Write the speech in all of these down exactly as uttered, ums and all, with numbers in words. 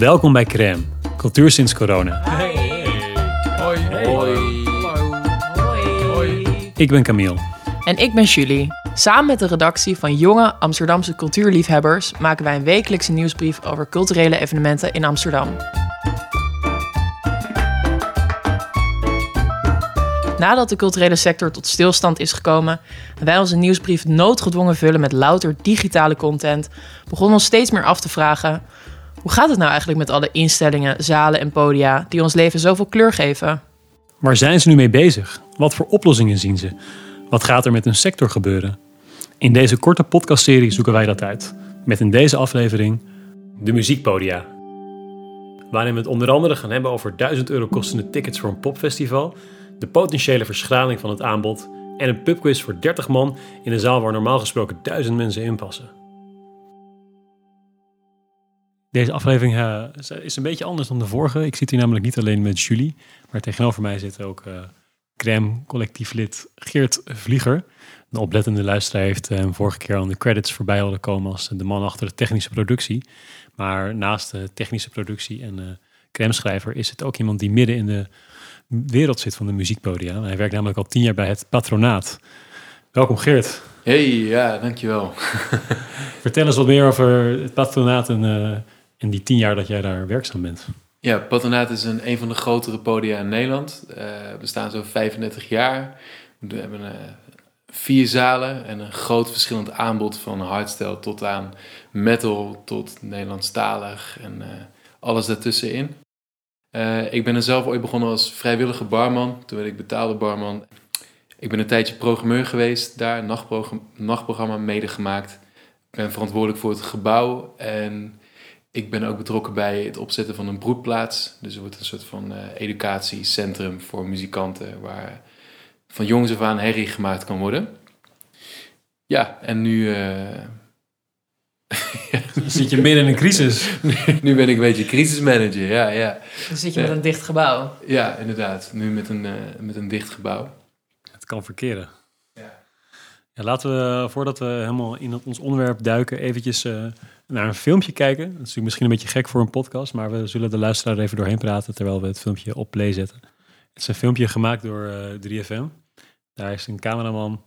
Welkom bij Crème, cultuur sinds corona. Hey. Hoi. Hey. Hoi. Hallo. Hoi. Hoi. Ik ben Camille. En ik ben Julie. Samen met de redactie van Jonge Amsterdamse Cultuurliefhebbers maken wij een wekelijkse nieuwsbrief over culturele evenementen in Amsterdam. Nadat de culturele sector tot stilstand is gekomen en wij onze nieuwsbrief noodgedwongen vullen met louter digitale content, begonnen ons steeds meer af te vragen: hoe gaat het nou eigenlijk met alle instellingen, zalen en podia die ons leven zoveel kleur geven? Waar zijn ze nu mee bezig? Wat voor oplossingen zien ze? Wat gaat er met hun sector gebeuren? In deze korte podcastserie zoeken wij dat uit. Met in deze aflevering de muziekpodia. Waarin we het onder andere gaan hebben over duizend euro kostende tickets voor een popfestival, de potentiële verschraling van het aanbod en een pubquiz voor dertig man in een zaal waar normaal gesproken duizend mensen in passen. Deze aflevering uh, is een beetje anders dan de vorige. Ik zit hier namelijk niet alleen met Julie, maar tegenover mij zit ook uh, Crème-collectieflid Geert Vlieger. Een oplettende luisteraar heeft hem uh, vorige keer aan de credits voorbij horen komen als de man achter de technische productie. Maar naast de technische productie en uh, Crème-schrijver is het ook iemand die midden in de wereld zit van de muziekpodia. Hij werkt namelijk al tien jaar bij het Patronaat. Welkom Geert. Hey, ja, dankjewel. Vertel eens wat meer over het Patronaat en... Uh, En die tien jaar dat jij daar werkzaam bent. Ja, Patronaat is een, een van de grotere podia in Nederland. Uh, we bestaan zo'n vijfendertig jaar. We hebben uh, vier zalen en een groot verschillend aanbod van hardstyle tot aan metal, tot Nederlandstalig en uh, alles daartussenin. Uh, ik ben er zelf ooit begonnen als vrijwillige barman. Toen werd ik betaalde barman. Ik ben een tijdje programmeur geweest daar, een nachtprogramma, nachtprogramma medegemaakt. Ik ben verantwoordelijk voor het gebouw en ik ben ook betrokken bij het opzetten van een broedplaats. Dus er wordt een soort van uh, educatiecentrum voor muzikanten waar van jongs af aan herrie gemaakt kan worden. Ja, en nu... Uh... Zit je midden in een crisis? Nu ben ik een beetje crisismanager, ja, ja. Dan zit je met een dicht gebouw. Ja, inderdaad. Nu met een, uh, met een dicht gebouw. Het kan verkeren. Ja. Ja, laten we, voordat we helemaal in ons onderwerp duiken, eventjes... Uh, naar een filmpje kijken. Dat is natuurlijk misschien een beetje gek voor een podcast, maar we zullen de luisteraar even doorheen praten terwijl we het filmpje op play zetten. Het is een filmpje gemaakt door uh, drie F M. Daar is een cameraman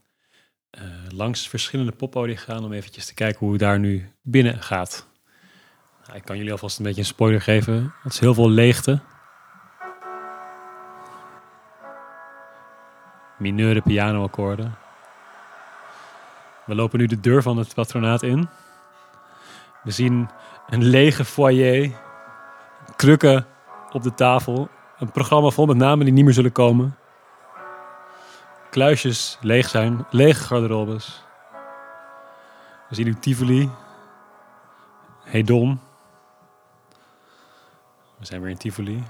uh, langs verschillende poppodia gegaan om eventjes te kijken hoe het daar nu binnen gaat. Nou, ik kan jullie alvast een beetje een spoiler geven. Het is heel veel leegte. Mineure pianoakkoorden. We lopen nu de deur van het Patronaat in. We zien een lege foyer, krukken op de tafel, een programma vol met namen die niet meer zullen komen. Kluisjes leeg zijn, lege garderobes. We zien nu Tivoli, Hedon. We zijn weer in Tivoli.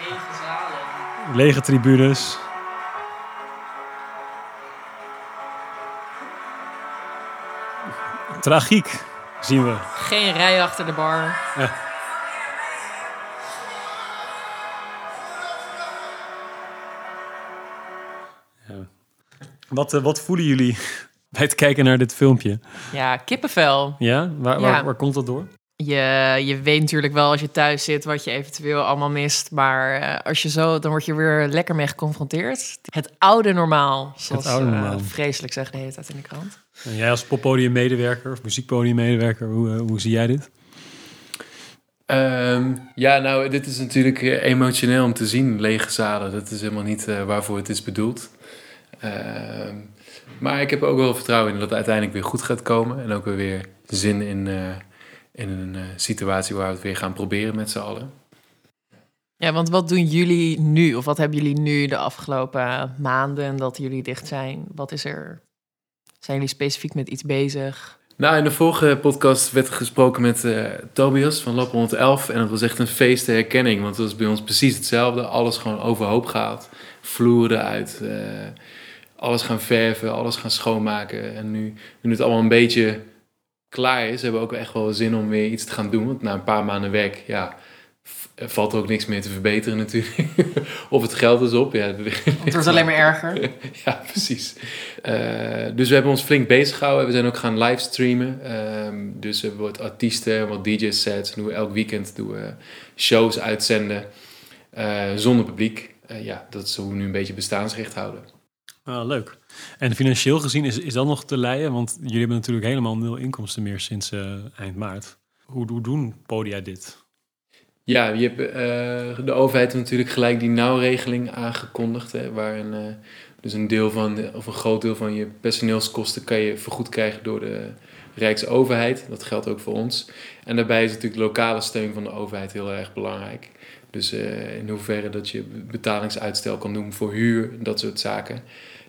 Lege zalen. Lege tribunes. Tragiek, zien we. Geen rij achter de bar. Ja. Ja. Wat, wat voelen jullie bij het kijken naar dit filmpje? Ja, kippenvel. Ja? Waar, waar, ja. waar komt dat door? Je, je weet natuurlijk wel als je thuis zit wat je eventueel allemaal mist. Maar als je zo, dan word je weer lekker mee geconfronteerd. Het oude normaal, zoals het oude normaal. Uh, vreselijk zeggen de hele tijd in de krant. En jij als poppodiummedewerker of muziekpodiummedewerker, hoe, hoe zie jij dit? Um, ja, nou, dit is natuurlijk emotioneel om te zien, lege zalen. Dat is helemaal niet uh, waarvoor het is bedoeld. Uh, maar ik heb ook wel vertrouwen in dat het uiteindelijk weer goed gaat komen. En ook weer zin in... Uh, in een uh, situatie waar we het weer gaan proberen met z'n allen. Ja, want wat doen jullie nu? Of wat hebben jullie nu de afgelopen maanden dat jullie dicht zijn? Wat is er? Zijn jullie specifiek met iets bezig? Nou, in de vorige podcast werd gesproken met uh, Tobias van Lop-elf. En dat was echt een feest ter herkenning. Want het was bij ons precies hetzelfde. Alles gewoon overhoop gehaald. Vloeren uit. Uh, alles gaan verven. Alles gaan schoonmaken. En nu, nu het allemaal een beetje klaar is, hebben we ook echt wel zin om weer iets te gaan doen. Want na een paar maanden werk, ja, valt er ook niks meer te verbeteren natuurlijk. Of het geld is op. Ja, het wordt alleen maar erger. Ja, precies. Uh, dus we hebben ons flink bezig gehouden. We zijn ook gaan livestreamen. Um, dus we hebben wat artiesten, wat D J-sets. Doen we elk weekend doen we shows uitzenden. Uh, zonder publiek. Uh, ja, dat is hoe we nu een beetje bestaansrecht houden. Ah, leuk. En financieel gezien is, is dat nog te leiden? Want jullie hebben natuurlijk helemaal nul inkomsten meer sinds uh, eind maart. Hoe, hoe doen podia dit? Ja, je hebt, uh, de overheid heeft natuurlijk gelijk die nauwregeling aangekondigd. Hè, waar een, uh, dus een deel van, de, of een groot deel van je personeelskosten kan je vergoed krijgen door de Rijksoverheid. Dat geldt ook voor ons. En daarbij is natuurlijk lokale steun van de overheid heel erg belangrijk. Dus uh, in hoeverre dat je betalingsuitstel kan doen voor huur, dat soort zaken.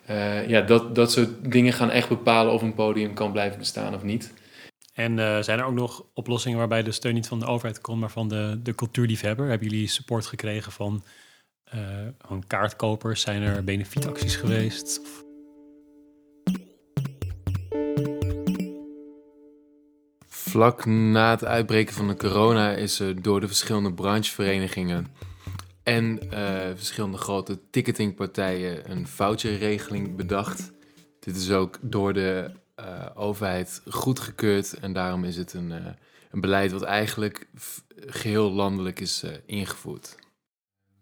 Uh, ja, dat, dat soort dingen gaan echt bepalen of een podium kan blijven bestaan of niet. En uh, zijn er ook nog oplossingen waarbij de steun niet van de overheid komt, maar van de, de cultuurliefhebber? Hebben jullie support gekregen van, uh, van kaartkopers? Zijn er benefietacties geweest? Vlak na het uitbreken van de corona is er door de verschillende brancheverenigingen en uh, verschillende grote ticketingpartijen een voucherregeling bedacht. Dit is ook door de Uh, overheid goedgekeurd en daarom is het een, uh, een beleid wat eigenlijk f- geheel landelijk is uh, ingevoerd.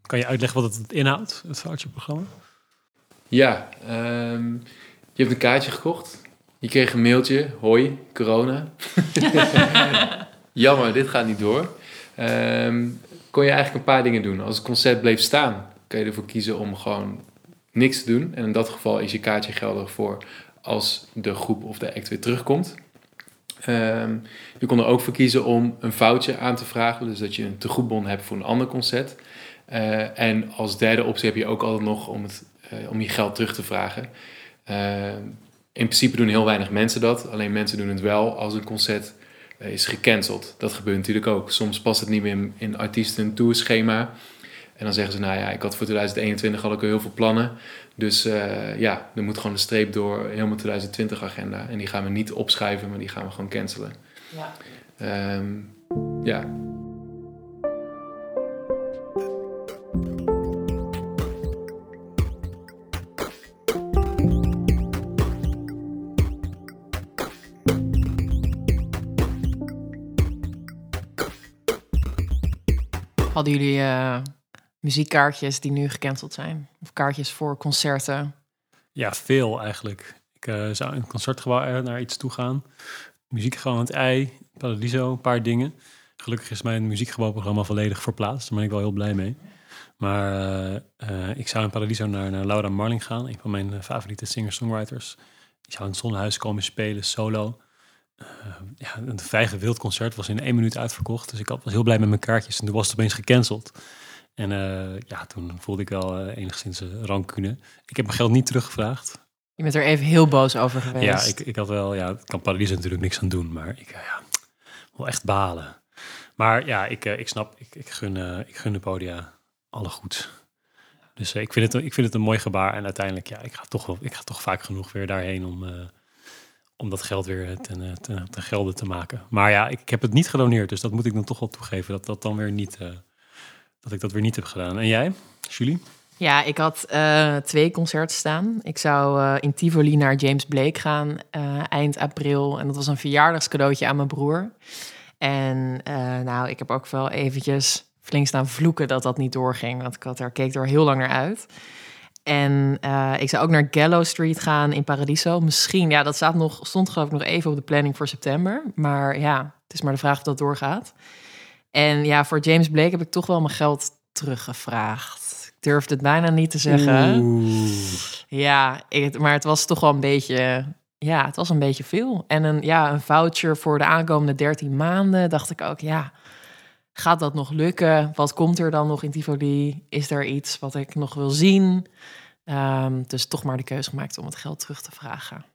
Kan je uitleggen wat het inhoudt, het voucherprogramma? Ja, um, je hebt een kaartje gekocht, je kreeg een mailtje, hoi, corona. Jammer, dit gaat niet door. Um, kon je eigenlijk een paar dingen doen. Als het concert bleef staan, kan je ervoor kiezen om gewoon niks te doen. En in dat geval is je kaartje geldig voor als de groep of de act weer terugkomt. Um, je kon er ook voor kiezen om een voucher aan te vragen, dus dat je een tegoedbon hebt voor een ander concert. Uh, en als derde optie heb je ook altijd nog om, het, uh, om je geld terug te vragen. Uh, in principe doen heel weinig mensen dat, alleen mensen doen het wel als een concert uh, is gecanceld. Dat gebeurt natuurlijk ook. Soms past het niet meer in, in artiesten een tourschema. En dan zeggen ze, nou ja, ik had voor tweeduizend eenentwintig al ook heel veel plannen. Dus uh, ja, er moet gewoon een streep door helemaal tweeduizend twintig agenda. En die gaan we niet opschuiven, maar die gaan we gewoon cancelen. Ja. Um, ja. Hadden jullie Uh... muziekkaartjes die nu gecanceld zijn? Of kaartjes voor concerten? Ja, veel eigenlijk. Ik uh, zou in het Concertgebouw naar iets toe gaan. Muziekgebouw aan het IJ, Paradiso, een paar dingen. Gelukkig is mijn muziekgebouwprogramma volledig verplaatst. Daar ben ik wel heel blij mee. Maar uh, uh, ik zou in Paradiso naar, naar Laura Marling gaan. Een van mijn uh, favoriete singer-songwriters. Die zou in het Zonnehuis komen spelen, solo. Uh, ja, een vijgenwild concert was in één minuut uitverkocht. Dus ik was heel blij met mijn kaartjes. En toen was het opeens gecanceld. En uh, ja, toen voelde ik wel uh, enigszins uh, rancune. Ik heb mijn geld niet teruggevraagd. Je bent er even heel boos over geweest. Ja, ik, ik had wel, ja, het kan Paradiso natuurlijk niks aan doen, maar ik uh, ja, wil echt balen. Maar ja, ik, uh, ik snap, ik, ik, gun, uh, ik gun de podia alle goed. Dus uh, ik, vind het, ik vind het een mooi gebaar. En uiteindelijk, ja, ik ga toch, wel, ik ga toch vaak genoeg weer daarheen om, uh, om dat geld weer ten, ten, ten gelde te maken. Maar ja, ik, ik heb het niet gedoneerd, dus dat moet ik dan toch wel toegeven. Dat dat dan weer niet... Uh, Dat ik dat weer niet heb gedaan. En jij, Julie? Ja, ik had uh, twee concerten staan. Ik zou uh, in Tivoli naar James Blake gaan uh, eind april. En dat was een verjaardagscadeautje aan mijn broer. En uh, nou, ik heb ook wel eventjes flink staan vloeken dat dat niet doorging. Want ik had er, keek er heel lang naar uit. En uh, ik zou ook naar Galloway Street gaan in Paradiso. Misschien, ja, dat staat nog, stond geloof ik nog even op de planning voor september. Maar ja, het is maar de vraag of dat doorgaat. En ja, voor James Blake heb ik toch wel mijn geld teruggevraagd. Ik durfde het bijna niet te zeggen. Oeh. Ja, ik, maar het was toch wel een beetje... Ja, het was een beetje veel. En een, ja, een voucher voor de aankomende dertien maanden dacht ik ook... Ja, gaat dat nog lukken? Wat komt er dan nog in Tivoli? Is er iets wat ik nog wil zien? Um, dus toch maar de keuze gemaakt om het geld terug te vragen.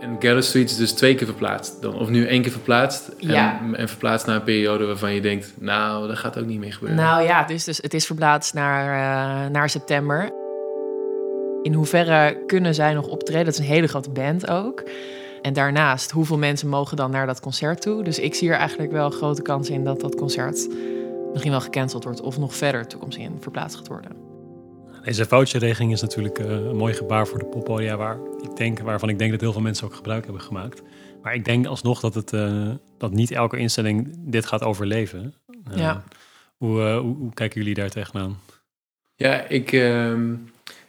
En Galloway Street is dus twee keer verplaatst. Of nu één keer verplaatst. En, ja. en verplaatst naar een periode waarvan je denkt... nou, dat gaat ook niet meer gebeuren. Nou ja, dus, dus het is verplaatst naar, uh, naar september. In hoeverre kunnen zij nog optreden? Dat is een hele grote band ook. En daarnaast, hoeveel mensen mogen dan naar dat concert toe? Dus ik zie er eigenlijk wel grote kans in dat dat concert misschien wel gecanceld wordt of nog verder toekomst in verplaatst gaat worden. Deze voucherregeling is natuurlijk een mooi gebaar voor de poppodia, waar ik denk, waarvan ik denk dat heel veel mensen ook gebruik hebben gemaakt. Maar ik denk alsnog dat, het, uh, dat niet elke instelling dit gaat overleven. Uh, ja. hoe, uh, hoe, hoe kijken jullie daar tegenaan? Ja, ik, uh,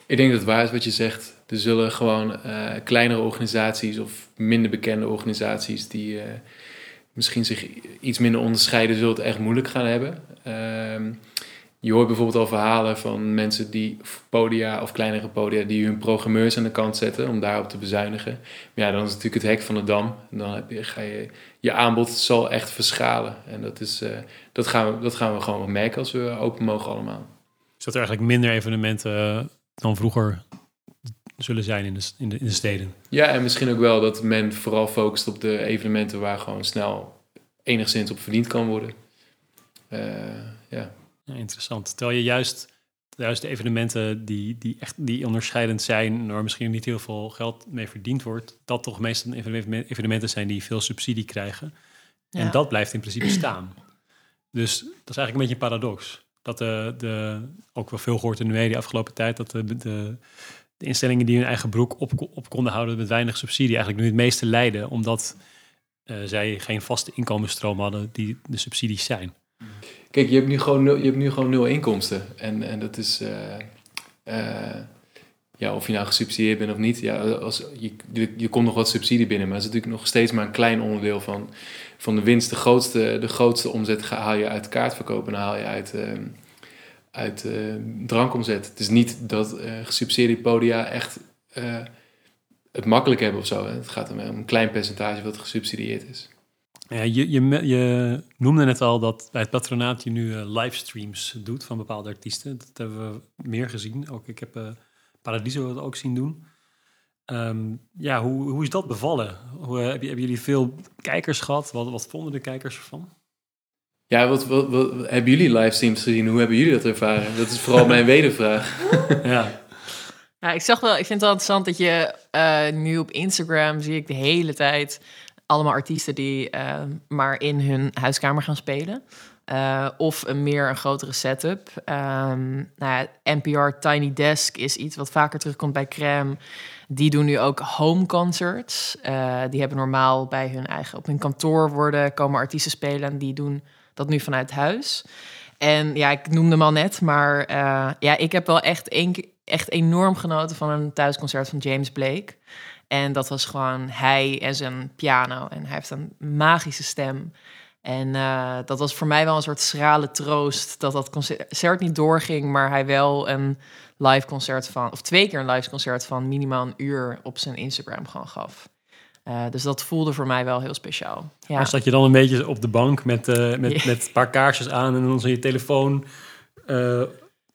ik denk dat het waar is wat je zegt. Er zullen gewoon uh, kleinere organisaties of minder bekende organisaties die uh, misschien zich iets minder onderscheiden, zullen het echt moeilijk gaan hebben. Uh, je hoort bijvoorbeeld al verhalen van mensen die podia of kleinere podia die hun programmeurs aan de kant zetten om daarop te bezuinigen. Maar ja, dan is het natuurlijk het hek van de dam. En dan heb je, ga je, je aanbod zal echt verschalen. En dat, is, uh, dat, gaan we, dat gaan we gewoon merken als we open mogen allemaal. Dus dat er eigenlijk minder evenementen dan vroeger zullen zijn in de, in de, in de steden. Ja, en misschien ook wel dat men vooral focust op de evenementen waar gewoon snel enigszins op verdiend kan worden. Uh, ja. Ja, interessant. Terwijl je juist, juist de evenementen die, die echt die onderscheidend zijn, waar misschien niet heel veel geld mee verdiend wordt, dat toch meestal evenementen zijn die veel subsidie krijgen. Ja. En dat blijft in principe staan. Dus dat is eigenlijk een beetje een paradox. Dat de, de ook wel veel gehoord in de media afgelopen tijd, dat de, de, de instellingen die hun eigen broek op, op konden houden met weinig subsidie eigenlijk nu het meeste lijden, omdat uh, zij geen vaste inkomensstroom hadden die de subsidies zijn. Kijk, je hebt nu gewoon nul, je hebt nu gewoon nul inkomsten. En, en dat is... Uh, uh, ja, of je nou gesubsidieerd bent of niet. Ja, als, je, je komt nog wat subsidie binnen. Maar het is natuurlijk nog steeds maar een klein onderdeel van, van de winst. De grootste, de grootste omzet haal je uit kaartverkoop. En haal je uit, uh, uit uh, drankomzet. Het is niet dat uh, gesubsidieerde podia echt uh, het makkelijk hebben of zo. Hè? Het gaat om een klein percentage wat gesubsidieerd is. Ja, je, je, je noemde net al dat bij het patronaat je nu uh, livestreams doet van bepaalde artiesten. Dat hebben we meer gezien. Ook ik heb uh, Paradiso dat ook zien doen. Um, ja, hoe, hoe is dat bevallen? Hoe, uh, hebben jullie veel kijkers gehad? Wat, wat vonden de kijkers ervan? Ja, wat, wat, wat, wat hebben jullie livestreams gezien? Hoe hebben jullie dat ervaren? Dat is vooral mijn wedervraag. Ja. Ja, ik zag wel. Ik vind het wel interessant dat je uh, nu op Instagram zie ik de hele tijd allemaal artiesten die uh, maar in hun huiskamer gaan spelen. Uh, of een meer een grotere setup. Um, nou ja, N P R Tiny Desk is iets wat vaker terugkomt bij Crème. Die doen nu ook home concerts. Uh, die hebben normaal bij hun eigen op hun kantoor worden komen artiesten spelen. En die doen dat nu vanuit huis. En ja, ik noemde hem al net, maar uh, ja, ik heb wel echt, een, echt enorm genoten van een thuisconcert van James Blake. En dat was gewoon hij en zijn piano. En hij heeft een magische stem. En uh, dat was voor mij wel een soort schrale troost dat dat concert niet doorging, maar hij wel een live concert van, of twee keer een live concert van minimaal een uur op zijn Instagram gewoon gaf. Uh, dus dat voelde voor mij wel heel speciaal. Ja. Maar zat je dan een beetje op de bank met, uh, met, yeah. met een paar kaarsjes aan en dan zo je telefoon Uh,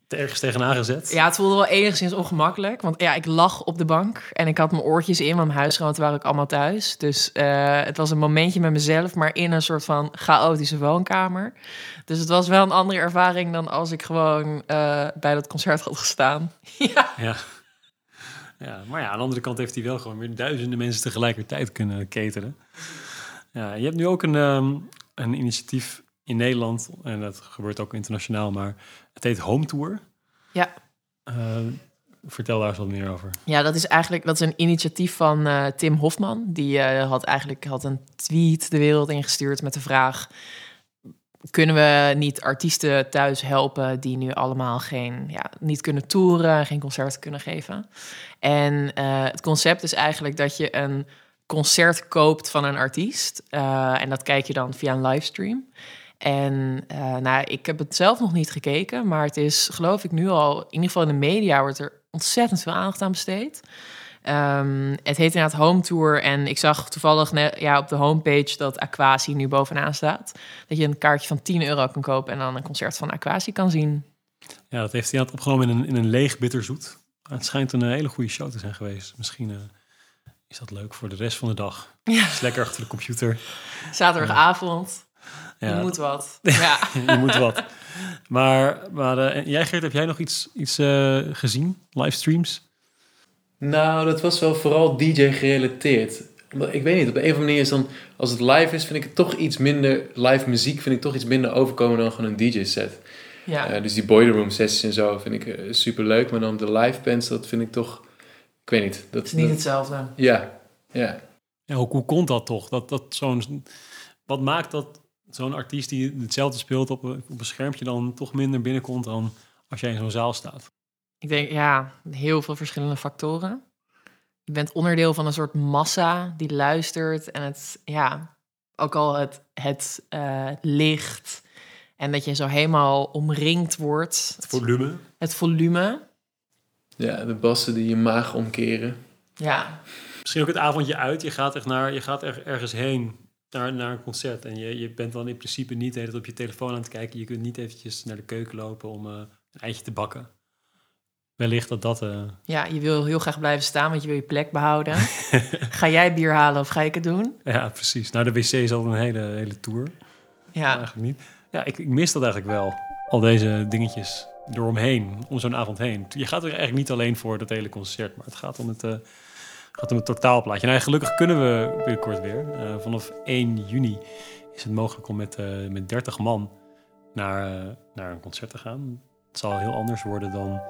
ergens tegenaan gezet? Ja, het voelde wel enigszins ongemakkelijk. Want ja, ik lag op de bank en ik had mijn oortjes in, want mijn huisgenoten waren ook allemaal thuis. Dus uh, het was een momentje met mezelf, maar in een soort van chaotische woonkamer. Dus het was wel een andere ervaring dan als ik gewoon uh, bij dat concert had gestaan. Ja. Ja. Ja, maar ja, aan de andere kant heeft hij wel gewoon weer duizenden mensen tegelijkertijd kunnen cateren. Ja, je hebt nu ook een, um, een initiatief in Nederland, en dat gebeurt ook internationaal, maar het heet Home Tour. Ja. Uh, vertel daar eens wat meer over. Ja, dat is eigenlijk dat is een initiatief van uh, Tim Hofman. Die uh, had eigenlijk had een tweet de wereld ingestuurd met de vraag: kunnen we niet artiesten thuis helpen die nu allemaal geen, ja, niet kunnen toeren, geen concerten kunnen geven? En uh, het concept is eigenlijk dat je een concert koopt van een artiest. Uh, en dat kijk je dan via een livestream. En uh, nou, ik heb het zelf nog niet gekeken, maar het is, geloof ik, nu al, in ieder geval in de media wordt er ontzettend veel aandacht aan besteed. Um, het heet inderdaad Home Tour en ik zag toevallig net, ja, op de homepage dat Aquasi nu bovenaan staat. Dat je een kaartje van tien euro kan kopen en dan een concert van Aquasi kan zien. Ja, dat heeft hij had opgenomen in een, in een leeg bitterzoet. Het schijnt een hele goede show te zijn geweest. Misschien Uh... is dat leuk voor de rest van de dag? Ja. Het is lekker achter de computer. Zaterdagavond. Ja. Je moet wat. Ja. Je moet wat. Maar, maar uh, jij, Geert, heb jij nog iets, iets uh, gezien? Livestreams? Nou, dat was wel vooral D J gerelateerd. Ik weet niet, op de een of andere manier is dan... Als het live is, vind ik het toch iets minder... Live muziek vind ik toch iets minder overkomen dan gewoon een D J-set. Ja. Uh, dus die Boiler Room sessies en zo vind ik uh, super leuk. Maar dan de live bands, dat vind ik toch... Ik weet niet. Dat, het is niet dat, hetzelfde. Ja, ja. ja hoe, hoe komt dat toch? Dat, dat zo'n, wat maakt dat zo'n artiest die hetzelfde speelt op een, op een schermpje... dan toch minder binnenkomt dan als jij in zo'n zaal staat? Ik denk, ja, heel veel verschillende factoren. Je bent onderdeel van een soort massa die luistert. En het, ja, ook al het, het uh, licht. En dat je zo helemaal omringd wordt. Het volume. Het volume. Ja, de bassen die je maag omkeren. Ja. Misschien ook het avondje uit. Je gaat, echt naar, je gaat er, ergens heen naar, naar een concert. En je, je bent dan in principe niet de hele tijd op je telefoon aan het kijken. Je kunt niet eventjes naar de keuken lopen om uh, een eitje te bakken. Wellicht dat dat... Uh... Ja, je wil heel graag blijven staan, want je wil je plek behouden. Ga jij bier halen of ga ik het doen? Ja, precies. Nou, de wc is al een hele, hele tour. Ja. Eigenlijk niet. Ja, ik, ik mis dat eigenlijk wel. Al deze dingetjes eromheen, om zo'n avond heen. Je gaat er eigenlijk niet alleen voor dat hele concert, maar het gaat om het, uh, gaat om het totaalplaatje. Nou, gelukkig kunnen we binnenkort weer. Uh, vanaf één juni is het mogelijk om met, uh, met dertig man naar, uh, naar een concert te gaan. Het zal heel anders worden dan...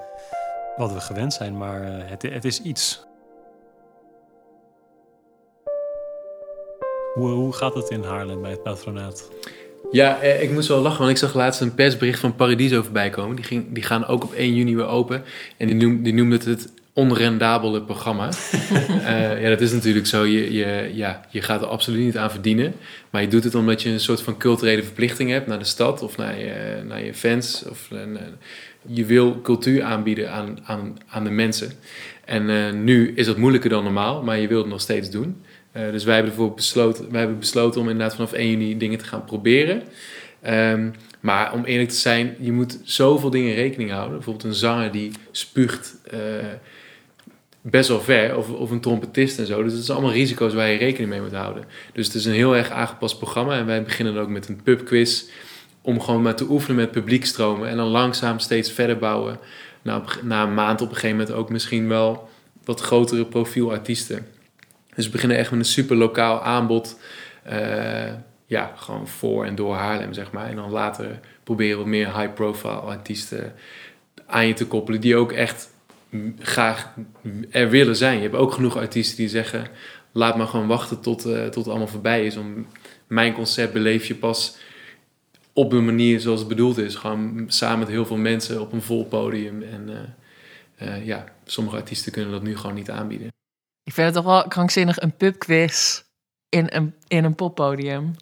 wat we gewend zijn, maar het, het is iets. Hoe, hoe gaat het in Haarlem bij het Patronaat? Ja, ik moest wel lachen, want ik zag laatst een persbericht van Paradiso voorbij komen. Die, ging, die gaan ook op één juni weer open. En die, noem, die noemde het het onrendabele programma. uh, ja, dat is natuurlijk zo. Je, je, ja, je gaat er absoluut niet aan verdienen. Maar je doet het omdat je een soort van culturele verplichting hebt... naar de stad of naar je, naar je fans of... Uh, Je wil cultuur aanbieden aan, aan, aan de mensen. En uh, nu is dat moeilijker dan normaal, maar je wilt het nog steeds doen. Uh, dus wij hebben ervoor besloten, wij hebben besloten om inderdaad vanaf één juni dingen te gaan proberen. Um, maar om eerlijk te zijn, je moet zoveel dingen in rekening houden. Bijvoorbeeld een zanger die spuugt uh, best wel ver, of, of een trompetist en zo. Dus dat zijn allemaal risico's waar je rekening mee moet houden. Dus het is een heel erg aangepast programma. En wij beginnen ook met een pubquiz... om gewoon maar te oefenen met publiekstromen... en dan langzaam steeds verder bouwen. Na, op, na een maand op een gegeven moment ook misschien wel... wat grotere profielartiesten. Dus we beginnen echt met een super lokaal aanbod. Uh, ja, gewoon voor en door Haarlem, zeg maar. En dan later proberen we meer high-profile artiesten... aan je te koppelen... die ook echt graag er willen zijn. Je hebt ook genoeg artiesten die zeggen... laat maar gewoon wachten tot, uh, tot het allemaal voorbij is. Om mijn concept beleef je pas... op een manier zoals het bedoeld is. Gewoon samen met heel veel mensen op een vol podium. En uh, uh, ja, sommige artiesten kunnen dat nu gewoon niet aanbieden. Ik vind het toch wel krankzinnig, een pubquiz in een, in een poppodium.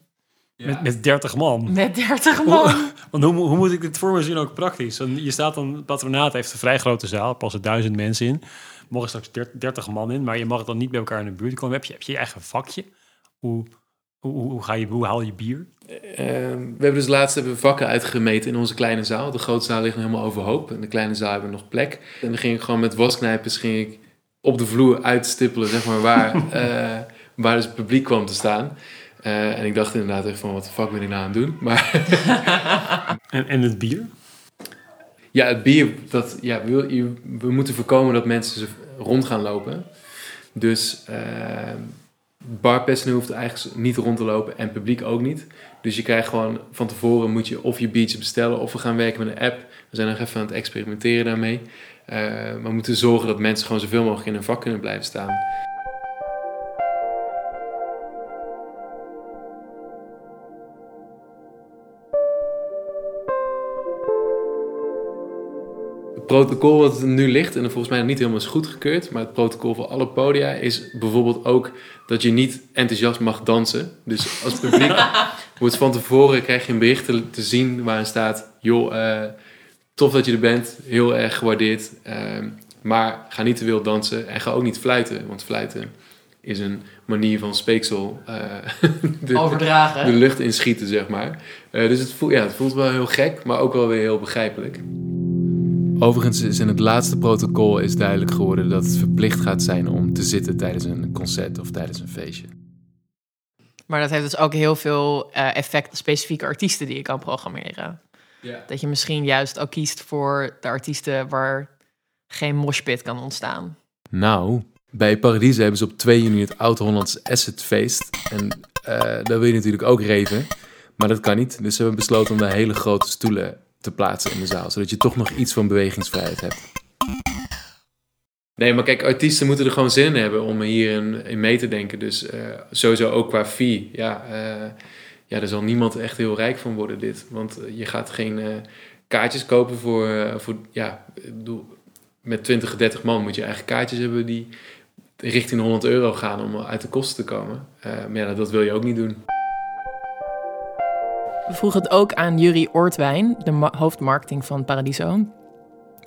Ja. Met, met dertig man. Met dertig man. Hoe, want hoe, hoe moet ik dit voor me zien ook praktisch? Want je staat dan, het Patronaat heeft een vrij grote zaal, passen duizend mensen in. Er mogen straks dertig man in, maar je mag dan niet bij elkaar in de buurt komen. Heb je heb je, je eigen vakje? Hoe... Hoe, hoe, ga je, hoe haal je bier? Uh, we hebben dus laatst hebben we vakken uitgemeten in onze kleine zaal. De grote zaal ligt helemaal overhoop. In de kleine zaal hebben we nog plek. En dan ging ik gewoon met wasknijpers ging ik op de vloer uitstippelen... zeg maar, waar, uh, waar dus het publiek kwam te staan. Uh, en ik dacht inderdaad echt van, wat de fuck ben ik nou aan het doen? Maar en, en het bier? Ja, het bier. Dat, ja, we, we moeten voorkomen dat mensen rond gaan lopen. Dus... Uh, barpersoneel hoeft eigenlijk niet rond te lopen en publiek ook niet. Dus je krijgt gewoon van tevoren moet je of je biertje bestellen of we gaan werken met een app. We zijn nog even aan het experimenteren daarmee. Uh, maar we moeten zorgen dat mensen gewoon zoveel mogelijk in hun vak kunnen blijven staan. Het protocol wat er nu ligt, en dat volgens mij niet helemaal is goedgekeurd... maar het protocol voor alle podia is bijvoorbeeld ook... dat je niet enthousiast mag dansen. Dus als publiek wordt van tevoren... krijg je een bericht te, te zien waarin staat... joh, uh, tof dat je er bent, heel erg gewaardeerd... Uh, maar ga niet te wild dansen en ga ook niet fluiten... want fluiten is een manier van speeksel... Uh, de, overdragen. De, de lucht inschieten, zeg maar. Uh, dus het voelt, ja, het voelt wel heel gek, maar ook wel weer heel begrijpelijk... Overigens is in het laatste protocol is duidelijk geworden dat het verplicht gaat zijn om te zitten tijdens een concert of tijdens een feestje. Maar dat heeft dus ook heel veel uh, effect op specifieke artiesten die je kan programmeren. Ja. Dat je misschien juist ook kiest voor de artiesten waar geen moshpit kan ontstaan. Nou, bij Paradiso hebben ze op twee juni het Oud-Hollands Assetfeest. En uh, daar wil je natuurlijk ook reven. Maar dat kan niet. Dus ze hebben besloten om daar hele grote stoelen te plaatsen in de zaal. Zodat je toch nog iets van bewegingsvrijheid hebt. Nee, maar kijk, artiesten moeten er gewoon zin in hebben om hierin in mee te denken. Dus uh, sowieso ook qua fee. Ja, uh, ja, daar zal niemand echt heel rijk van worden dit. Want je gaat geen uh, kaartjes kopen voor... Uh, voor ja, bedoel, met twintig, dertig man moet je eigen kaartjes hebben die richting honderd euro gaan om uit de kosten te komen. Uh, maar ja, dat wil je ook niet doen. We vroegen het ook aan Yuri Oortwijn, de ma- hoofdmarketing van Paradiso.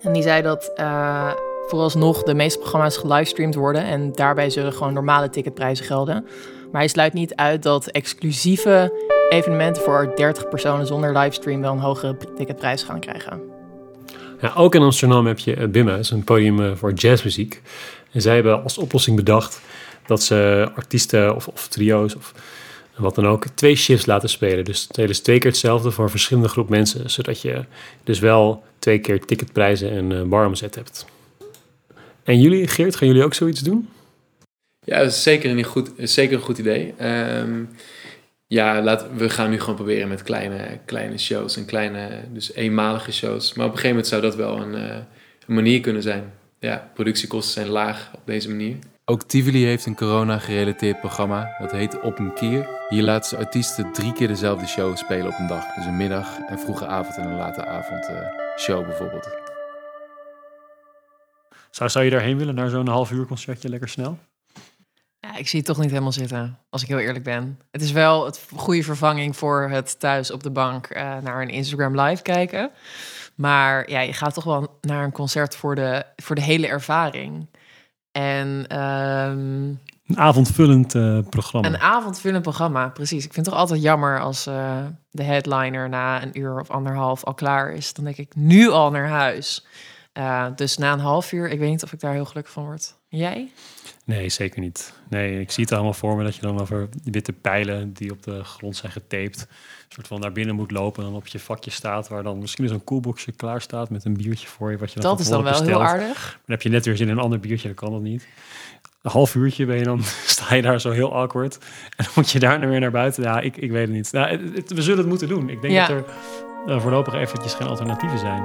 En die zei dat uh, vooralsnog de meeste programma's gelivestreamd worden en daarbij zullen gewoon normale ticketprijzen gelden. Maar hij sluit niet uit dat exclusieve evenementen voor dertig personen zonder livestream wel een hogere ticketprijs gaan krijgen. Ja, ook in Amsterdam heb je BIMA, dat is een podium voor jazzmuziek. En zij hebben als oplossing bedacht dat ze artiesten of, of trio's of wat dan ook twee shifts laten spelen. Dus het hele is twee keer hetzelfde voor een verschillende groep mensen. Zodat je dus wel twee keer ticketprijzen en bar omzet hebt. En jullie, Geert, gaan jullie ook zoiets doen? Ja, dat is zeker een goed, zeker een goed idee. Um, ja, laat, we gaan nu gewoon proberen met kleine, kleine shows en kleine, dus eenmalige shows. Maar op een gegeven moment zou dat wel een, uh, een manier kunnen zijn. Ja, productiekosten zijn laag op deze manier. Ook Tivoli heeft een corona-gerelateerd programma. Dat heet Op een Keer. Hier laten ze artiesten drie keer dezelfde show spelen op een dag. Dus een middag, een vroege avond en een late avond uh, show bijvoorbeeld. Zou, zou je daarheen willen, naar zo'n half uur concertje, lekker snel? Ja, ik zie het toch niet helemaal zitten, als ik heel eerlijk ben. Het is wel een goede vervanging voor het thuis op de bank uh, naar een Instagram live kijken. Maar ja, je gaat toch wel naar een concert voor de, voor de hele ervaring. En, um, een avondvullend uh, programma. Een avondvullend programma, precies. Ik vind het toch altijd jammer als uh, de headliner na een uur of anderhalf al klaar is. Dan denk ik nu al naar huis. Uh, dus na een half uur, ik weet niet of ik daar heel gelukkig van word. Jij? Nee, zeker niet. Nee, ik zie het allemaal voor me dat je dan over witte pijlen die op de grond zijn getaped, een soort van naar binnen moet lopen en dan op je vakje staat, waar dan misschien zo'n koelboxje klaar staat met een biertje voor je. Wat je dan dat is dan wel bestelt. Heel aardig. Maar dan heb je net weer zin in een ander biertje, dan kan dat niet. Een half uurtje ben je dan, sta je daar zo heel awkward. En dan moet je daarna weer naar buiten. Ja, ik, ik weet het niet. Nou, het, het, we zullen het moeten doen. Ik denk ja. dat er uh, voorlopig eventjes geen alternatieven zijn.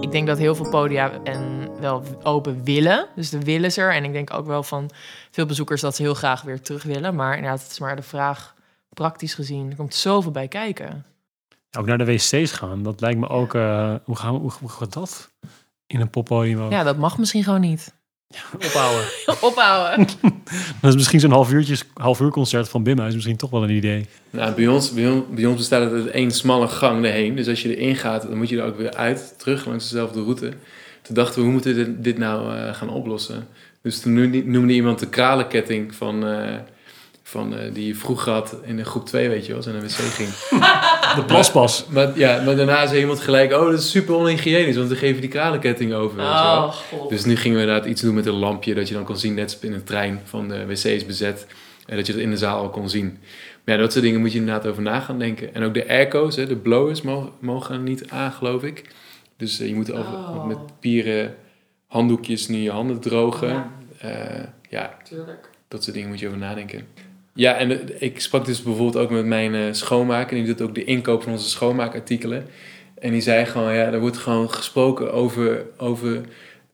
Ik denk dat heel veel podia en wel open willen. Dus de wil is er. En ik denk ook wel van veel bezoekers dat ze heel graag weer terug willen. Maar inderdaad, het is maar de vraag praktisch gezien. Er komt zoveel bij kijken. Ook naar de wc's gaan. Dat lijkt me ook... Uh, hoe, gaan we, hoe, hoe gaat dat in een poppodium? Ja, dat mag misschien gewoon niet. Ja, ophouden. ophouden. Dat is misschien zo'n half uurtjes, half uur concert van BIMA is misschien toch wel een idee. Nou, bij ons, bij ons, bij ons bestaat het uit één smalle gang erheen. Dus als je erin gaat, dan moet je er ook weer uit, terug langs dezelfde route. Toen dachten we, hoe moeten we dit, dit nou uh, gaan oplossen? Dus toen noemde iemand de kralenketting van, uh, van, uh, die je vroeger had in de groep twee, weet je wel, als je naar de wc ging. De plaspas. Maar, maar, ja, maar daarna zei iemand gelijk, oh, dat is super onhygiënisch, want dan geven we die kralenketting over. Oh, zo. Dus nu gingen we inderdaad iets doen met een lampje, dat je dan kon zien, net in de trein van de wc is bezet, en dat je dat in de zaal al kon zien. Maar ja, dat soort dingen moet je inderdaad over na gaan denken. En ook de airco's, hè, de blowers mogen, mogen niet aan, geloof ik. Dus uh, je moet over, oh. met pieren handdoekjes nu je handen drogen. Ja, uh, ja. Tuurlijk. Dat soort dingen moet je over nadenken. Ja, en de, ik sprak dus bijvoorbeeld ook met mijn uh, schoonmaker. Die doet ook de inkoop van onze schoonmaakartikelen. En die zei gewoon, ja, er wordt gewoon gesproken over, over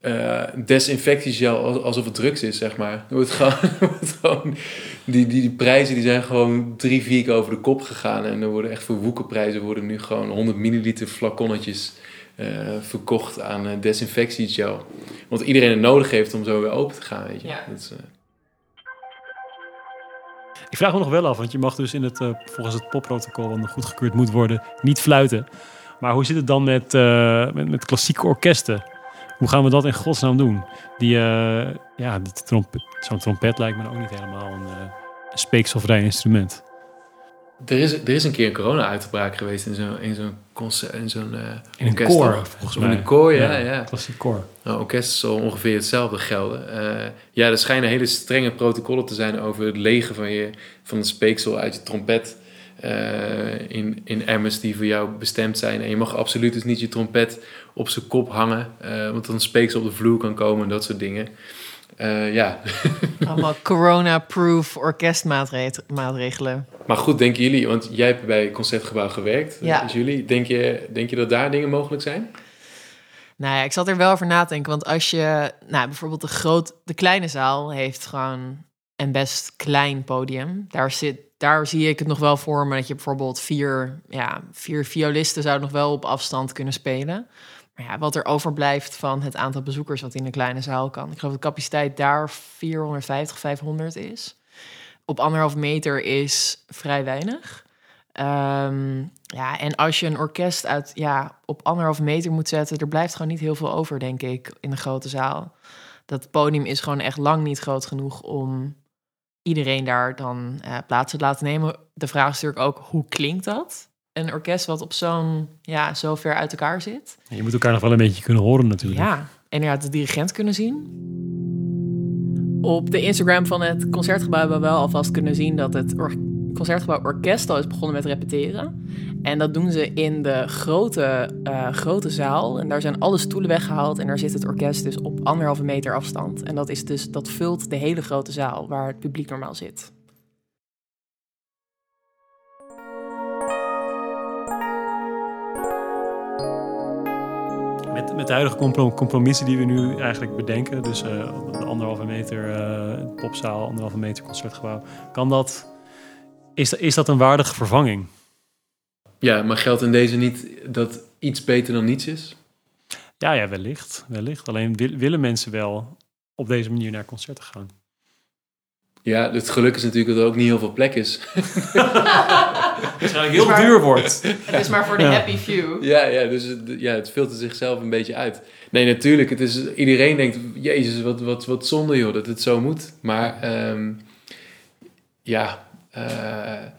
uh, desinfectiegel alsof het drugs is, zeg maar. Er wordt gewoon, er wordt gewoon die, die, die prijzen die zijn gewoon drie, vier keer over de kop gegaan. En er worden echt voor woekerprijzen worden nu gewoon honderd milliliter flaconnetjes uh, verkocht aan uh, desinfectiegel. Want iedereen het nodig heeft om zo weer open te gaan, weet je. Ja. Dat is, uh, ik vraag me nog wel af, want je mag dus in het, uh, volgens het popprotocol, wat nog goedgekeurd moet worden, niet fluiten. Maar hoe zit het dan met, uh, met, met klassieke orkesten? Hoe gaan we dat in godsnaam doen? Die, uh, ja, die trompet, zo'n trompet lijkt me ook niet helemaal een uh, speekselvrij instrument. Er is, er is een keer een corona-uitbraak geweest in zo'n in zo'n concert, in zo'n uh, in een koor, volgens mij. In een koor, ja, ja, ja. Klassiek koor. Nou, orkest zal ongeveer hetzelfde gelden. Uh, ja, er schijnen hele strenge protocollen te zijn over het legen van je van het speeksel uit je trompet uh, in in emmers die voor jou bestemd zijn. En je mag absoluut dus niet je trompet op zijn kop hangen. Uh, want dan speeksel op de vloer kan komen en dat soort dingen. Uh, ja. Allemaal corona-proof orkestmaatregelen. Maar goed, denken jullie, want jij hebt bij Concertgebouw gewerkt. Ja. Dus jullie, denk je, denk je dat daar dingen mogelijk zijn? Nou ja, ik zat er wel over na te denken. Want als je, nou bijvoorbeeld de, groot, de kleine zaal heeft gewoon een best klein podium. Daar, zit, daar zie ik het nog wel voor me dat je bijvoorbeeld vier, ja, vier violisten zouden nog wel op afstand kunnen spelen. Maar ja, wat er overblijft van het aantal bezoekers wat in een kleine zaal kan. Ik geloof dat de capaciteit daar vierhonderdvijftig, vijfhonderd is. Op anderhalf meter is vrij weinig. Um, ja, en als je een orkest uit, ja, op anderhalf meter moet zetten, er blijft gewoon niet heel veel over, denk ik, in de grote zaal. Dat podium is gewoon echt lang niet groot genoeg om iedereen daar dan uh, plaats te laten nemen. De vraag is natuurlijk ook, hoe klinkt dat? Een orkest wat op zo'n, ja, zo ver uit elkaar zit. Je moet elkaar nog wel een beetje kunnen horen natuurlijk. Ja, en ja, de dirigent kunnen zien. Op de Instagram van het Concertgebouw hebben we wel alvast kunnen zien dat het or- Concertgebouw Orkest al is begonnen met repeteren. En dat doen ze in de grote, uh, grote zaal. En daar zijn alle stoelen weggehaald en daar zit het orkest dus op anderhalve meter afstand. En dat is dus, dat vult de hele grote zaal waar het publiek normaal zit. Met, met de huidige comprom- compromissen die we nu eigenlijk bedenken, dus uh, de anderhalve meter uh, popzaal, anderhalve meter Concertgebouw, kan dat, is, is dat een waardige vervanging? Ja, maar geldt in deze niet dat iets beter dan niets is? Ja, ja wellicht, wellicht. Alleen wil, willen mensen wel op deze manier naar concerten gaan? Ja, het geluk is natuurlijk dat er ook niet heel veel plek is. Waarschijnlijk heel maar, duur wordt. Het is maar voor de ja. happy few. Ja, ja dus het, ja, het filtert zichzelf een beetje uit. Nee, natuurlijk. Het is, iedereen denkt, jezus, wat, wat, wat zonde joh, dat het zo moet. Maar um, ja, uh,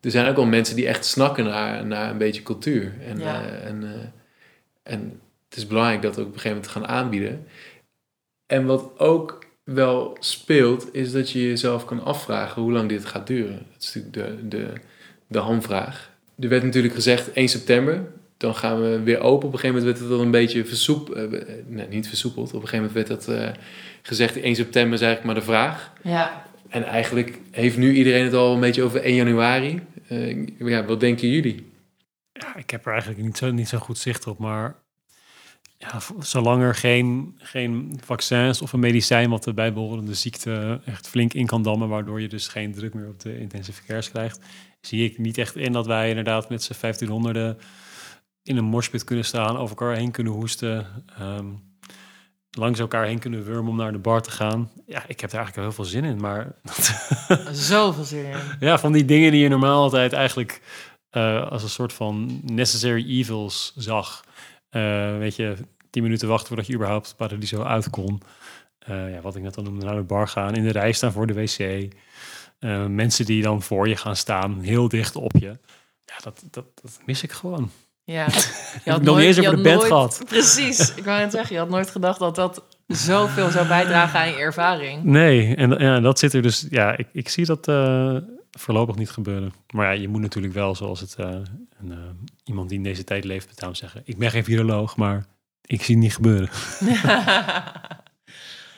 er zijn ook wel mensen die echt snakken naar, naar een beetje cultuur. En, ja. uh, en, uh, en het is belangrijk dat we ook op een gegeven moment gaan aanbieden. En wat ook wel speelt, is dat je jezelf kan afvragen hoe lang dit gaat duren. Dat is natuurlijk de, de, de hamvraag. Er werd natuurlijk gezegd één september, dan gaan we weer open. Op een gegeven moment werd dat een beetje versoepeld. Uh, nee, niet versoepeld. Op een gegeven moment werd dat uh, gezegd één september is eigenlijk maar de vraag. Ja. En eigenlijk heeft nu iedereen het al een beetje over één januari. Uh, ja, wat denken jullie? Ja, ik heb er eigenlijk niet zo, niet zo goed zicht op, maar ja, zolang er geen, geen vaccins of een medicijn wat de bijbehorende ziekte echt flink in kan dammen, waardoor je dus geen druk meer op de intensive cares krijgt, zie ik niet echt in dat wij inderdaad met z'n vijftienhonderden in een moshpit kunnen staan, over elkaar heen kunnen hoesten, um, langs elkaar heen kunnen wurmen om naar de bar te gaan. Ja, ik heb daar eigenlijk heel veel zin in, maar zoveel zin in. Ja, van die dingen die je normaal altijd eigenlijk uh, als een soort van necessary evils zag. Uh, weet je, tien minuten wachten voordat je überhaupt Paradiso uit kon. Uh, ja, wat ik net al noemde, naar de bar gaan, in de rij staan voor de wc. Uh, mensen die dan voor je gaan staan, heel dicht op je. Ja, dat, dat, dat mis ik gewoon. Ja, je had nog eens over de band gehad. Precies, ik wou net zeggen, je had nooit gedacht dat dat zoveel zou bijdragen aan je ervaring. Nee, en ja, dat zit er dus, ja, ik, ik zie dat uh, voorlopig niet gebeuren. Maar ja, je moet natuurlijk wel, zoals het... Uh, En, uh, iemand die in deze tijd leeft, betaalt zeggen, ik ben geen viroloog, maar ik zie het niet gebeuren.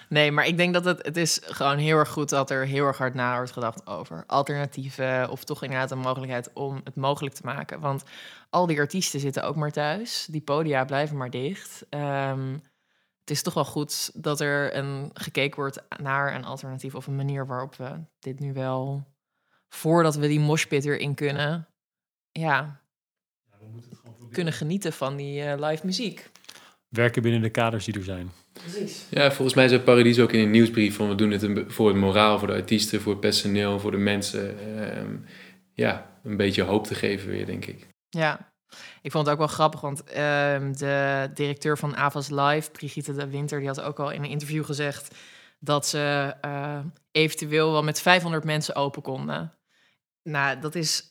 Nee, maar ik denk dat het, het is gewoon heel erg goed dat er heel erg hard na wordt gedacht over alternatieven of toch inderdaad een mogelijkheid om het mogelijk te maken. Want al die artiesten zitten ook maar thuis. Die podia blijven maar dicht. Um, het is toch wel goed dat er een, gekeken wordt naar een alternatief of een manier waarop we dit nu wel, voordat we die moshpit erin kunnen, ja, we moeten het gewoon kunnen genieten van die uh, live muziek. Werken binnen de kaders die er zijn. Precies. Ja, volgens mij zei Paradiso ook in een nieuwsbrief van we doen het voor het moraal, voor de artiesten, voor het personeel, voor de mensen. Um, ja, een beetje hoop te geven weer, denk ik. Ja, ik vond het ook wel grappig, want um, de directeur van AFAS Live, Brigitte de Winter, die had ook al in een interview gezegd dat ze uh, eventueel wel met vijfhonderd mensen open konden. Nou, dat is...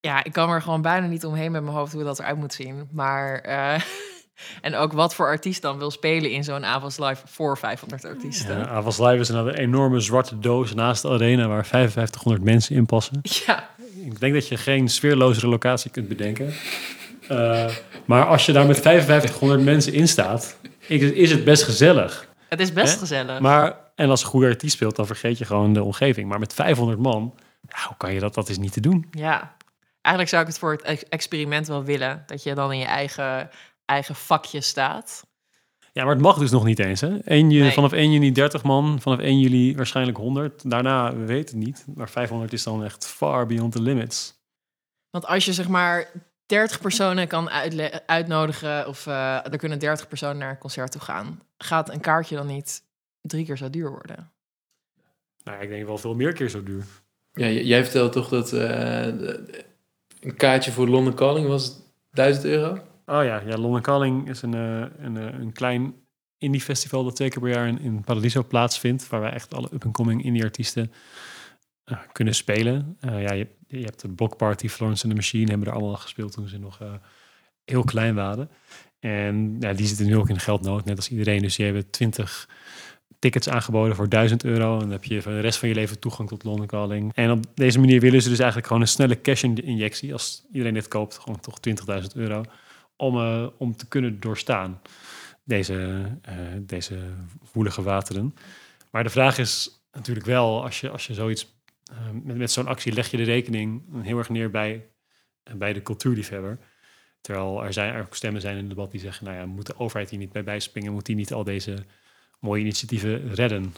Ja, ik kan er gewoon bijna niet omheen met mijn hoofd hoe dat eruit moet zien. Maar, uh, en ook wat voor artiest dan wil spelen in zo'n AFAS Live voor vijfhonderd artiesten. Ja, AFAS Live is een enorme zwarte doos naast de arena waar vijfduizend vijfhonderd mensen in passen. Ja. Ik denk dat je geen sfeerlozere locatie kunt bedenken. Uh, Maar als je daar met vijfduizend vijfhonderd mensen in staat, is het best gezellig. Het is best hè? gezellig. Maar, en als een goede artiest speelt, dan vergeet je gewoon de omgeving. Maar met vijfhonderd man, nou, hoe kan je dat? Dat is niet te doen. Ja, eigenlijk zou ik het voor het experiment wel willen. Dat je dan in je eigen, eigen vakje staat. Ja, maar het mag dus nog niet eens. Hè? Eén, nee. Vanaf één juni dertig man, vanaf één juli waarschijnlijk honderd. Daarna, we weten het niet. Maar vijfhonderd is dan echt far beyond the limits. Want als je zeg maar dertig personen kan uitle- uitnodigen... of uh, er kunnen dertig personen naar een concert toe gaan... gaat een kaartje dan niet drie keer zo duur worden? Nou, ik denk wel veel meer keer zo duur. Ja, j- jij vertelde toch dat uh, een kaartje voor London Calling was duizend euro? Oh ja, ja London Calling is een, uh, een, uh, een klein indie festival... dat twee keer per jaar in, in Paradiso plaatsvindt... waar wij echt alle up-and-coming indie artiesten uh, kunnen spelen. Uh, ja, je, je hebt de Block Party, Florence and The Machine... hebben er allemaal gespeeld toen ze nog uh, heel klein waren... En ja, die zitten nu ook in de geldnood, net als iedereen. Dus die hebben twintig tickets aangeboden voor duizend euro. En dan heb je voor de rest van je leven toegang tot London Calling. En op deze manier willen ze dus eigenlijk gewoon een snelle cash-injectie. Als iedereen dit koopt, gewoon toch twintigduizend euro. Om, uh, om te kunnen doorstaan deze, uh, deze woelige wateren. Maar de vraag is natuurlijk wel, als je, als je zoiets... Uh, met, met zo'n actie leg je de rekening heel erg neer bij, uh, bij de cultuurliefhebber... Terwijl er, zijn, er stemmen zijn in het debat die zeggen... nou ja, moet de overheid hier niet bij bijspringen? Moet die niet al deze mooie initiatieven redden?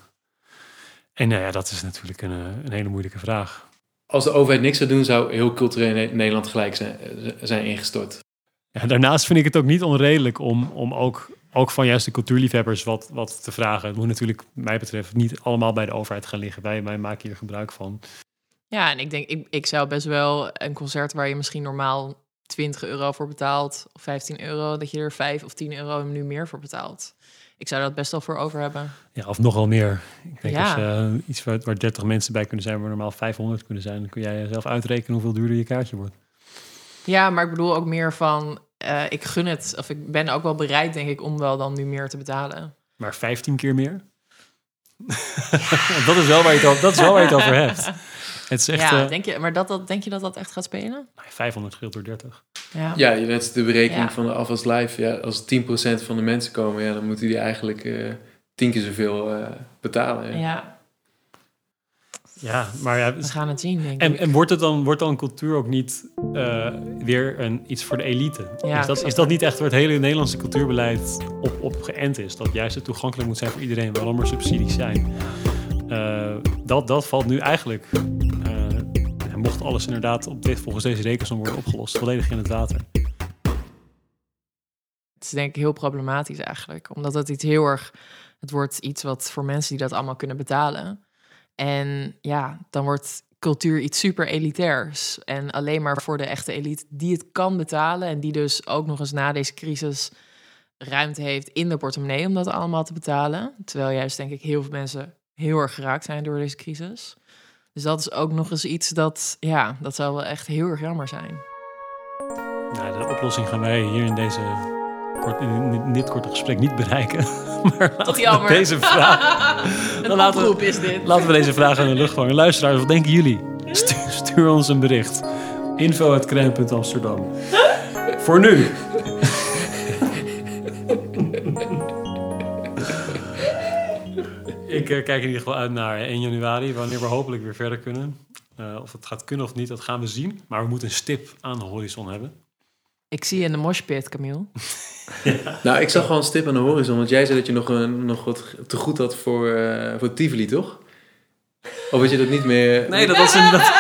En nou ja, dat is natuurlijk een, een hele moeilijke vraag. Als de overheid niks zou doen... zou heel cultureel Nederland gelijk zijn, zijn ingestort. Ja, daarnaast vind ik het ook niet onredelijk... om, om ook, ook van juist de cultuurliefhebbers wat, wat te vragen. Het moet natuurlijk, mij betreft, niet allemaal bij de overheid gaan liggen. Wij, wij maken hier gebruik van. Ja, en ik denk, ik, ik zou best wel een concert... waar je misschien normaal... twintig euro voor betaald, of vijftien euro... dat je er vijf of tien euro nu meer voor betaalt. Ik zou dat best wel voor over hebben. Ja, of nogal meer. Ik denk ja. Als je uh, iets waar, waar dertig mensen bij kunnen zijn... waar normaal vijfhonderd kunnen zijn... dan kun jij zelf uitrekenen hoeveel duurder je kaartje wordt. Ja, maar ik bedoel ook meer van... Uh, ik gun het, of ik ben ook wel bereid, denk ik... om wel dan nu meer te betalen. Maar vijftien keer meer? dat is wel waar je het over, dat is wel waar je het over hebt. Het is echt, ja, uh, denk je, maar dat, dat, denk je dat dat echt gaat spelen? vijfhonderd scheelt door dertig. Ja, ja net is de berekening ja. van de AFAS Live. Ja, als tien procent van de mensen komen, ja, dan moeten die eigenlijk uh, tien keer zoveel uh, betalen. Ja. Ja. ja, maar ja. We gaan het zien, denk en, ik. En wordt, het dan, wordt dan cultuur ook niet uh, weer een, iets voor de elite? Ja, is dat, is dat niet echt waar het hele Nederlandse cultuurbeleid op, op geënt is? Dat juist het toegankelijk moet zijn voor iedereen, waarom er subsidies zijn? Uh, dat, dat valt nu eigenlijk... mocht alles inderdaad op dit, volgens deze rekensom worden opgelost, volledig in het water. Het is denk ik heel problematisch eigenlijk, omdat het iets heel erg... Het wordt iets wat voor mensen die dat allemaal kunnen betalen. En ja, dan wordt cultuur iets super elitairs. En alleen maar voor de echte elite die het kan betalen... en die dus ook nog eens na deze crisis ruimte heeft in de portemonnee... om dat allemaal te betalen. Terwijl juist denk ik heel veel mensen heel erg geraakt zijn door deze crisis... Dus dat is ook nog eens iets dat, ja, dat zou wel echt heel erg jammer zijn. Nou, de oplossing gaan wij hier in, deze kort, in dit korte gesprek niet bereiken. Maar toch jammer. Deze vraag, dan laten, oproep we, is dit. Laten we deze vraag in de lucht vangen. Luisteraars, wat denken jullie? Stuur, stuur ons een bericht. info at crème punt amsterdam. Voor nu. Ik uh, kijk in ieder geval uit naar één januari, wanneer we hopelijk weer verder kunnen. Uh, of het gaat kunnen of niet, dat gaan we zien. Maar we moeten een stip aan de horizon hebben. Ik zie je in de moshpit, Camille. ja. Nou, ik zag gewoon een stip aan de horizon. Want jij zei dat je nog, een, nog wat te goed had voor, uh, voor Tivoli, toch? Of weet je dat niet meer... Nee, dat was een... Dat,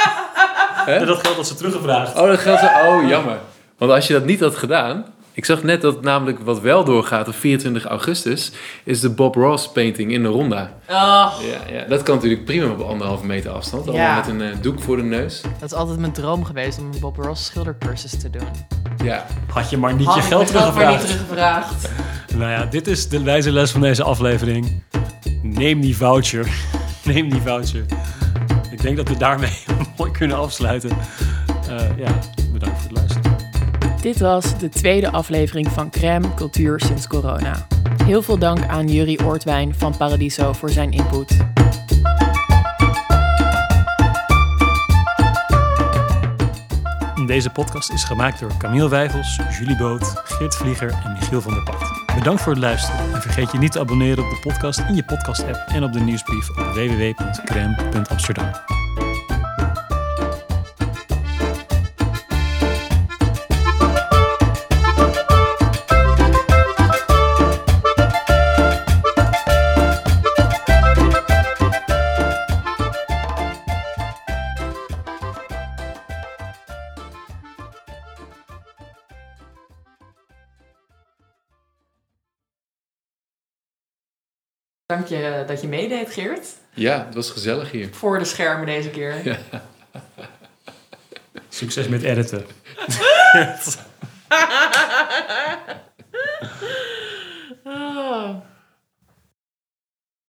huh? dat geld dat ze teruggevraagd. Oh, dat geld ze... Oh, jammer. Want als je dat niet had gedaan... Ik zag net dat namelijk wat wel doorgaat op vierentwintig augustus... is de Bob Ross painting in de Ronda. Oh. Ja, ja, dat kan natuurlijk prima op anderhalve meter afstand. Ja. Allemaal met een uh, doek voor de neus. Dat is altijd mijn droom geweest om een Bob Ross schildercursus te doen. Ja. Had je maar niet Had je geld teruggevraagd. Niet teruggevraagd. Nou ja, dit is de wijze les van deze aflevering. Neem die voucher. Neem die voucher. Ik denk dat we daarmee mooi kunnen afsluiten. Uh, ja, bedankt voor het luisteren. Dit was de tweede aflevering van Crème Cultuur sinds corona. Heel veel dank aan Yuri Oortwijn van Paradiso voor zijn input. Deze podcast is gemaakt door Camille Wijvels, Julie Boot... Geert Vlieger en Michiel van der Pad. Bedankt voor het luisteren en vergeet je niet te abonneren op de podcast in je podcast-app en op de nieuwsbrief op w w w punt crème punt amsterdam. Dank je dat je meedeed, Geert. Ja, het was gezellig hier. Voor de schermen deze keer. Ja. Succes met editen.